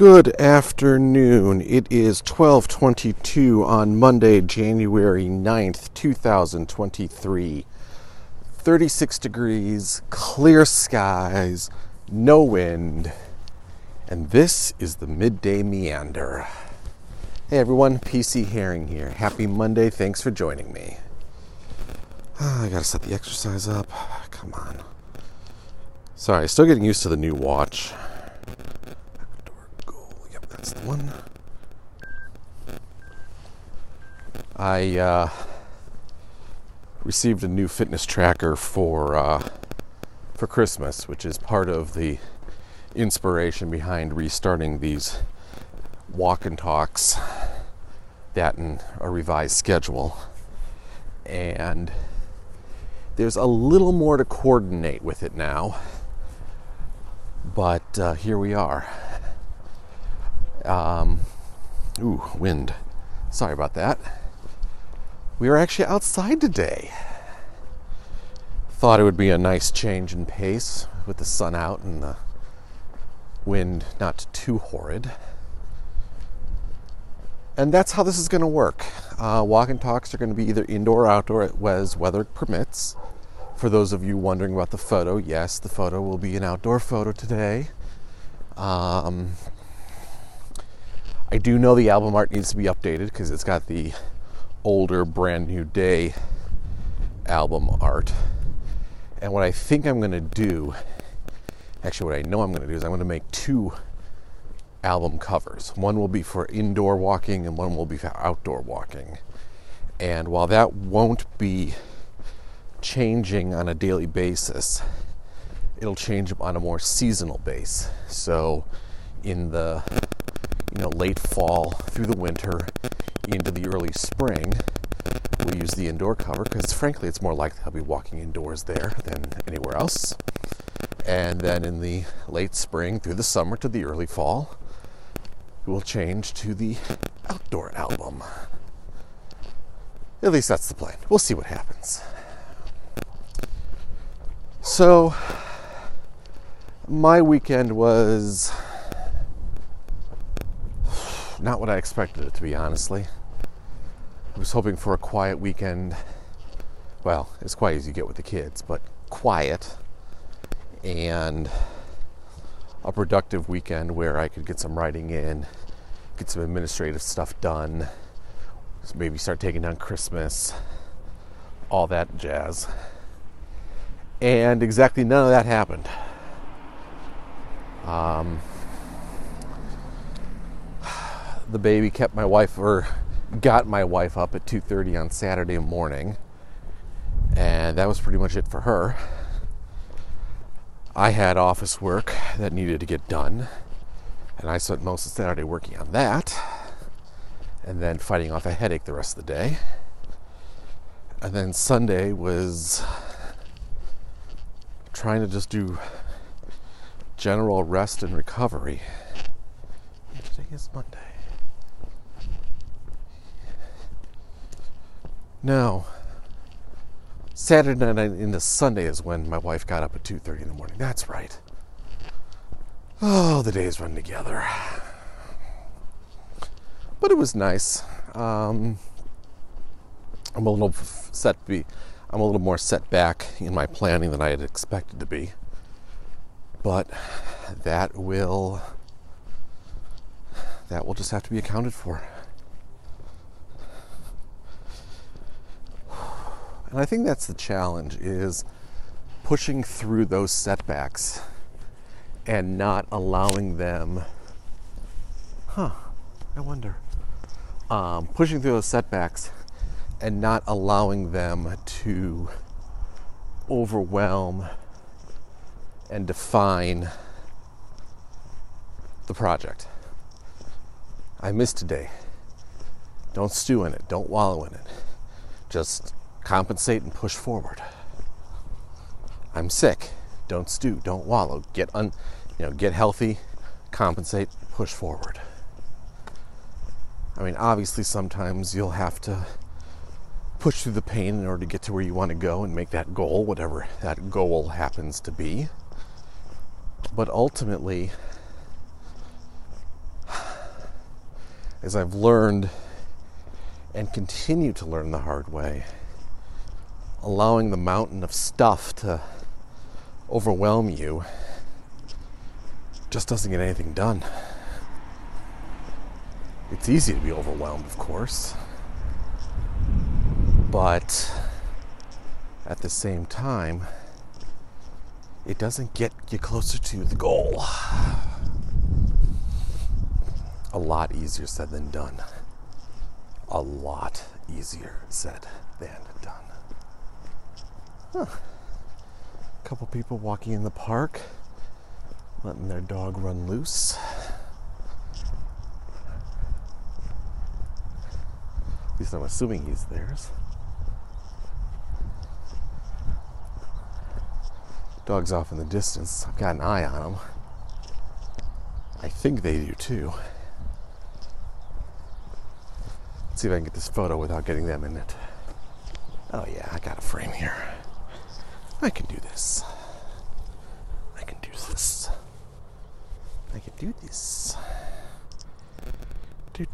Good afternoon. It is 12:22 on Monday, January 9th, 2023. 36 degrees, clear skies, no wind, and this is the Midday Meander. Hey everyone, PC Herring here. Happy Monday, thanks for joining me. Oh, I gotta set the exercise up, come on. Sorry, still getting used to the new watch. That's the one. I received a new fitness tracker for Christmas, which is part of the inspiration behind restarting these walk and talks, that and a revised schedule. And there's a little more to coordinate with it now, but here we are. Ooh, wind. Sorry about that. We were actually outside today. Thought it would be a nice change in pace with the sun out and the wind not too horrid. And that's how this is going to work. Walk and talks are going to be either indoor or outdoor as weather permits. For those of you wondering about the photo, yes, the photo will be an outdoor photo today. I do know the album art needs to be updated because it's got the older Brand New Day album art. And what I think I'm going to do, actually what I know I'm going to do is I'm going to make two album covers. One will be for indoor walking and one will be for outdoor walking. And while that won't be changing on a daily basis, it'll change on a more seasonal base. So in the late fall through the winter into the early spring, we'll use the indoor cover because frankly it's more likely I'll be walking indoors there than anywhere else. And then in the late spring through the summer to the early fall, we'll change to the outdoor album. At least that's the plan. We'll see what happens. So my weekend was not what I expected it to be, honestly. I was hoping for a quiet weekend. Well, as quiet as you get with the kids, but quiet and a productive weekend where I could get some writing in, get some administrative stuff done, maybe start taking down Christmas, all that jazz. And exactly none of that happened. The baby got my wife up at 2:30 on Saturday morning, and that was pretty much it for her. I had office work that needed to get done, and I spent most of Saturday working on that, and then fighting off a headache the rest of the day. And then Sunday was trying to just do general rest and recovery. Yeah, today is Monday. No, Saturday night into Sunday is when my wife got up at 2:30 in the morning. That's right. Oh, the days run together. But it was nice. I'm a little more set back in my planning than I had expected to be. But that will just have to be accounted for. And I think that's the challenge, is pushing through those setbacks and not allowing them, pushing through those setbacks and not allowing them to overwhelm and define the project. I missed today. Don't stew in it. Don't wallow in it. Just compensate and push forward. I'm sick. Don't stew. Don't wallow. Get healthy. Compensate. Push forward. I mean, obviously, sometimes you'll have to push through the pain in order to get to where you want to go and make that goal, whatever that goal happens to be. But ultimately, as I've learned and continue to learn the hard way, allowing the mountain of stuff to overwhelm you just doesn't get anything done. It's easy to be overwhelmed, of course, but at the same time, it doesn't get you closer to the goal. A lot easier said than done. A lot easier said than done. Huh. A couple people walking in the park, letting their dog run loose. At least I'm assuming he's theirs. Dog's off in the distance. I've got an eye on them. I think they do too. Let's see if I can get this photo without getting them in it. Oh yeah, I got a frame here. I can do this. I can do this. I can do this. Do.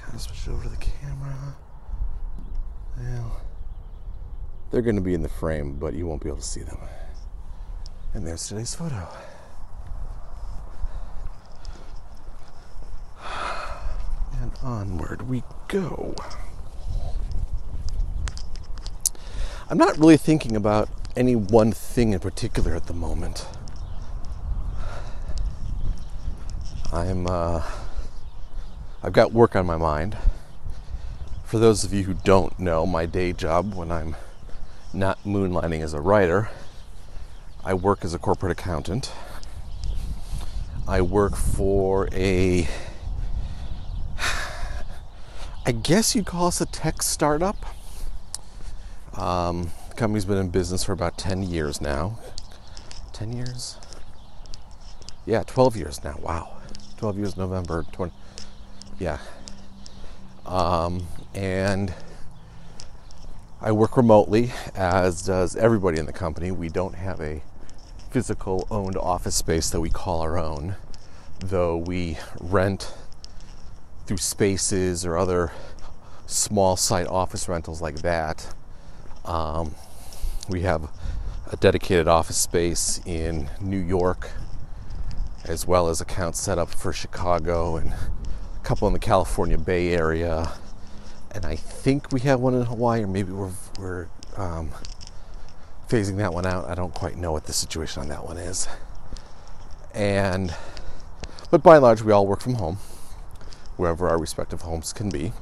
Gotta switch it over to the camera. Well, they're gonna be in the frame, but you won't be able to see them. And there's today's photo. And onward we go. I'm not really thinking about any one thing in particular at the moment. I've got work on my mind. For those of you who don't know, my day job, when I'm not moonlighting as a writer, I work as a corporate accountant. I work for I guess you'd call us a tech startup. The company's been in business for about 10 years now. 10 years? Yeah, 12 years now. Wow. 12 years, November 20. Yeah. And I work remotely, as does everybody in the company. We don't have a physical owned office space that we call our own, though we rent through Spaces or other small site office rentals like that. We have a dedicated office space in New York, as well as accounts set up for Chicago and a couple in the California Bay Area, and I think we have one in Hawaii, or maybe we're phasing that one out. I don't quite know what the situation on that one is. But by and large, we all work from home, wherever our respective homes can be.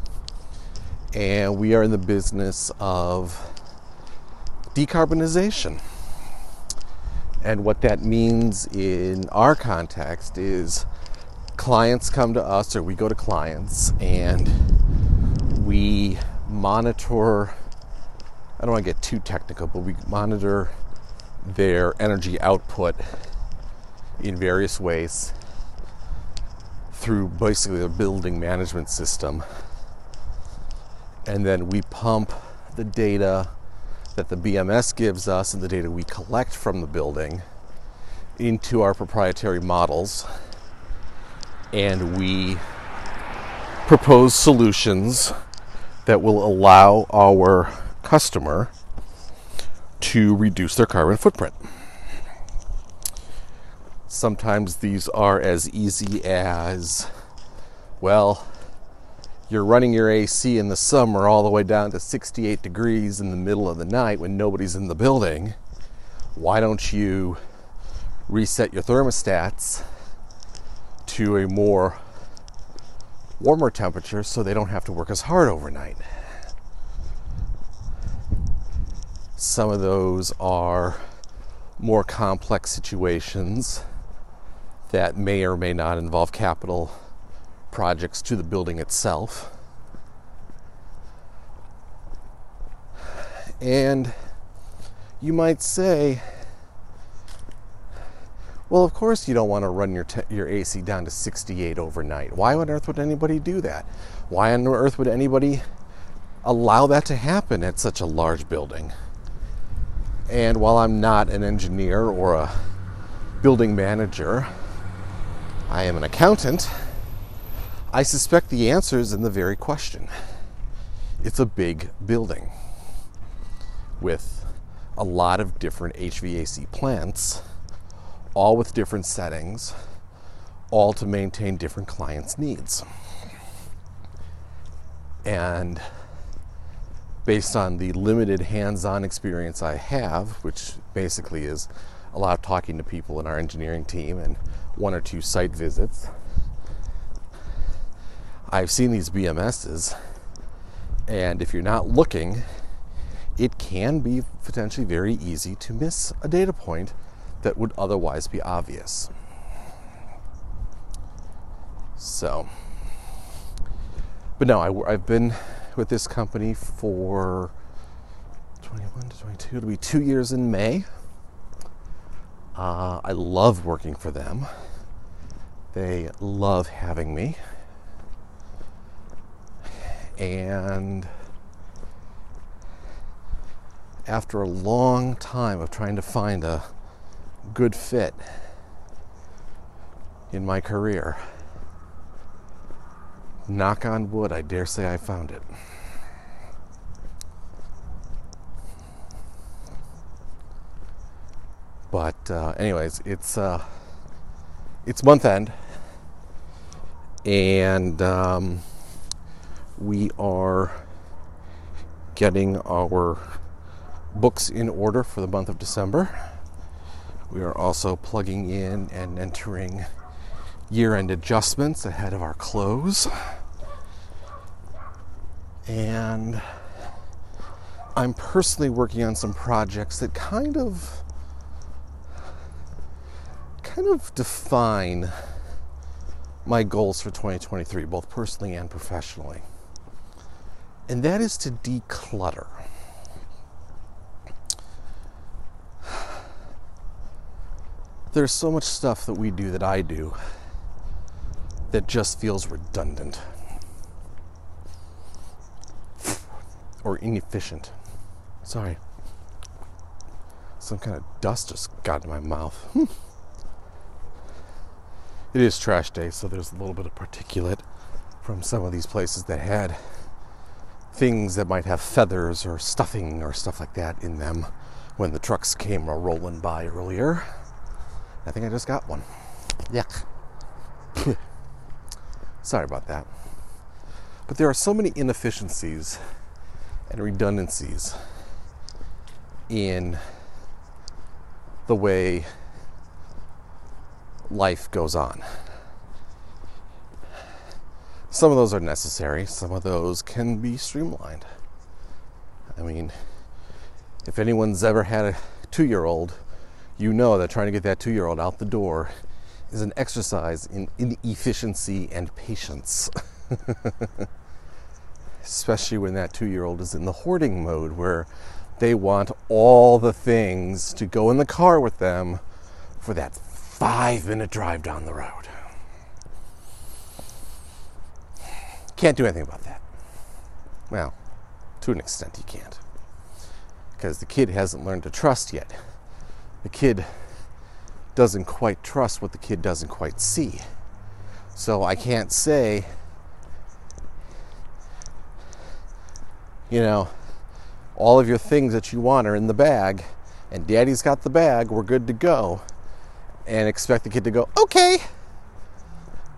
And we are in the business of decarbonization. And what that means in our context is clients come to us, or we go to clients, and we monitor, I don't want to get too technical, but we monitor their energy output in various ways through basically the building management system. And then we pump the data that the BMS gives us and the data we collect from the building into our proprietary models, and we propose solutions that will allow our customer to reduce their carbon footprint. Sometimes these are as easy as, well, you're running your AC in the summer all the way down to 68 degrees in the middle of the night when nobody's in the building. Why don't you reset your thermostats to a more warmer temperature so they don't have to work as hard overnight? Some of those are more complex situations that may or may not involve capital projects to the building itself. And you might say, well, of course you don't want to run your AC down to 68 overnight. Why on earth would anybody do that? Why on earth would anybody allow that to happen at such a large building? And while I'm not an engineer or a building manager, I am an accountant, I suspect the answer is in the very question. It's a big building with a lot of different HVAC plants, all with different settings, all to maintain different clients' needs. And based on the limited hands-on experience I have, which basically is a lot of talking to people in our engineering team and one or two site visits, I've seen these BMSs, and if you're not looking, it can be potentially very easy to miss a data point that would otherwise be obvious. So, but no, I've been with this company for 21 to 22, it'll be 2 years in May. I love working for them. They love having me. And after a long time of trying to find a good fit in my career, knock on wood, I dare say I found it. But anyways, it's month end, and we are getting our books in order for the month of December. We are also plugging in and entering year-end adjustments ahead of our close. And I'm personally working on some projects that kind of define my goals for 2023, both personally and professionally. And that is to declutter. There's so much stuff that we do, that I do, that just feels redundant or inefficient. Sorry. Some kind of dust just got in my mouth. It is trash day, so there's a little bit of particulate from some of these places that had things that might have feathers or stuffing or stuff like that in them when the trucks came rolling by earlier. I think I just got one. Yuck. Sorry about that. But there are so many inefficiencies and redundancies in the way life goes on. Some of those are necessary, some of those can be streamlined. I mean, if anyone's ever had a two-year-old, you know that trying to get that two-year-old out the door is an exercise in inefficiency and patience. Especially when that two-year-old is in the hoarding mode, where they want all the things to go in the car with them for that 5-minute drive down the road. Can't do anything about that. Well, to an extent you can't, because the kid hasn't learned to trust yet. The kid doesn't quite trust what the kid doesn't quite see. So I can't say, you know, all of your things that you want are in the bag, and daddy's got the bag, we're good to go, and expect the kid to go, okay,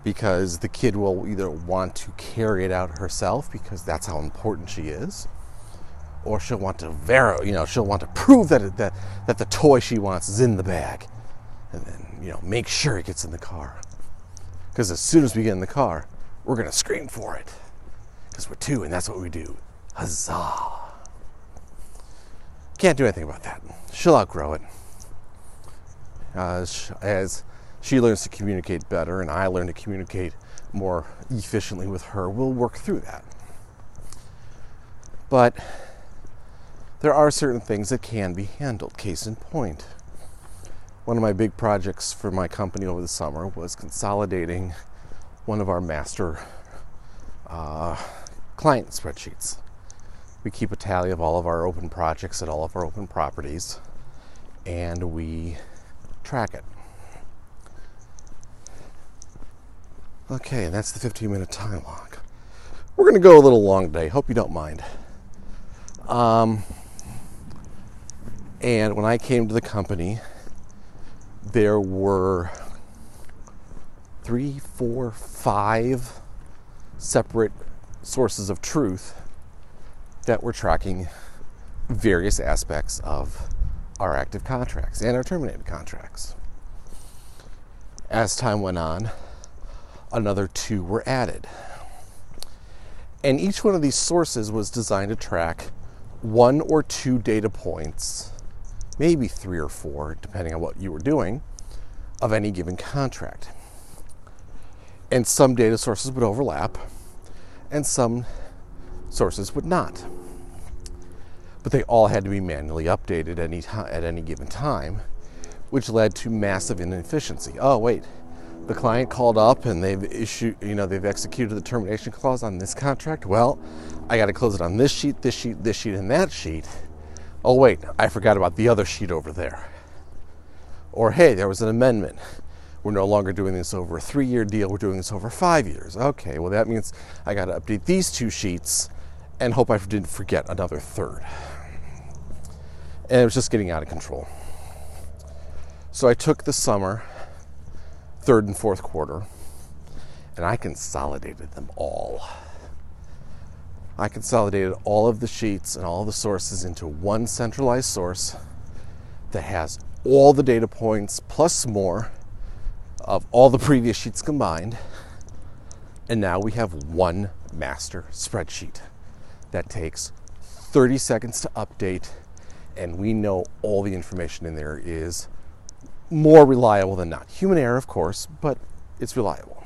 because the kid will either want to carry it out herself because that's how important she is, or she'll want to she'll want to prove that the toy she wants is in the bag, and then, you know, make sure it gets in the car, because as soon as we get in the car, we're gonna scream for it, because we're two and that's what we do. Huzzah! Can't do anything about that. She'll outgrow it. As she learns to communicate better and I learn to communicate more efficiently with her, we'll work through that. But there are certain things that can be handled. Case in point, one of my big projects for my company over the summer was consolidating one of our master client spreadsheets. We keep a tally of all of our open projects at all of our open properties, and we track it. Okay, that's the 15-minute time log. We're going to go a little long today. Hope you don't mind. And when I came to the company, there were 3, 4, 5 separate sources of truth that were tracking various aspects of our active contracts and our terminated contracts. As time went on, another 2 were added. And each one of these sources was designed to track 1 or 2 data points, maybe 3 or 4, depending on what you were doing, of any given contract. And some data sources would overlap, and some sources would not. But they all had to be manually updated at any given time, which led to massive inefficiency. Oh wait, the client called up and they've issued, they've executed the termination clause on this contract. Well, I got to close it on this sheet, this sheet, this sheet, and that sheet. Oh wait, I forgot about the other sheet over there. Or hey, there was an amendment. We're no longer doing this over a 3-year deal. We're doing this over 5 years. Okay, well that means I got to update these 2 sheets and hope I didn't forget another 3rd. And it was just getting out of control. So I took the summer, 3rd and 4th quarter, and I consolidated them all. I consolidated all of the sheets and all the sources into one centralized source that has all the data points plus more of all the previous sheets combined. And now we have one master spreadsheet that takes 30 seconds to update, and we know all the information in there is more reliable than not. Human error, of course, but it's reliable.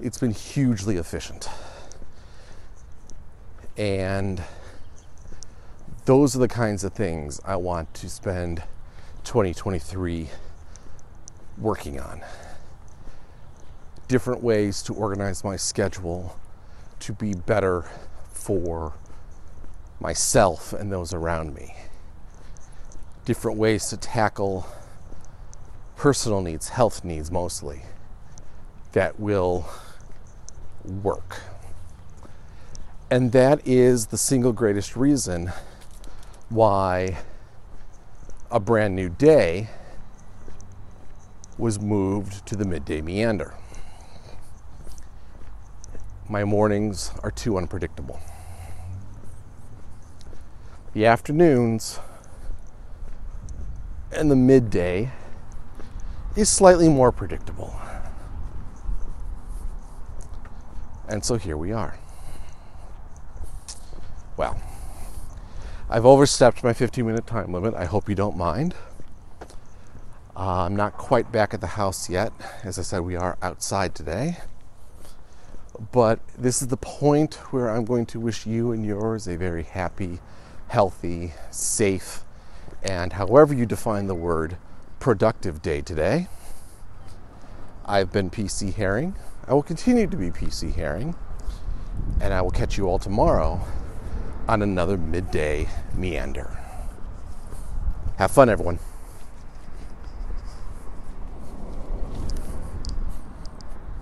It's been hugely efficient. And those are the kinds of things I want to spend 2023 working on. Different ways to organize my schedule to be better for myself and those around me. Different ways to tackle personal needs, health needs mostly, that will work. And that is the single greatest reason why a brand new day was moved to the Midday Meander. My mornings are too unpredictable. The afternoons and the midday is slightly more predictable. And so here we are. Well, I've overstepped my 15-minute time limit. I hope you don't mind. I'm not quite back at the house yet. As I said, we are outside today. But this is the point where I'm going to wish you and yours a very happy, healthy, safe, and however you define the word, productive day today. I've been PC Herring. I will continue to be PC Herring. And I will catch you all tomorrow on another Midday Meander. Have fun, everyone.